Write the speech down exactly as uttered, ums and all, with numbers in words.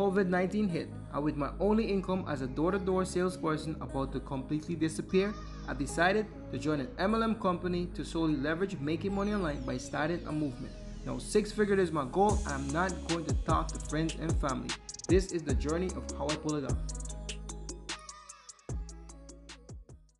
COVID nineteen hit, and with my only income as a door-to-door salesperson about to completely disappear, I decided to join an M L M company to solely leverage making money online by starting a movement. Now, six figures is my goal, and I'm not going to talk to friends and family. This is the journey of how I pull it off.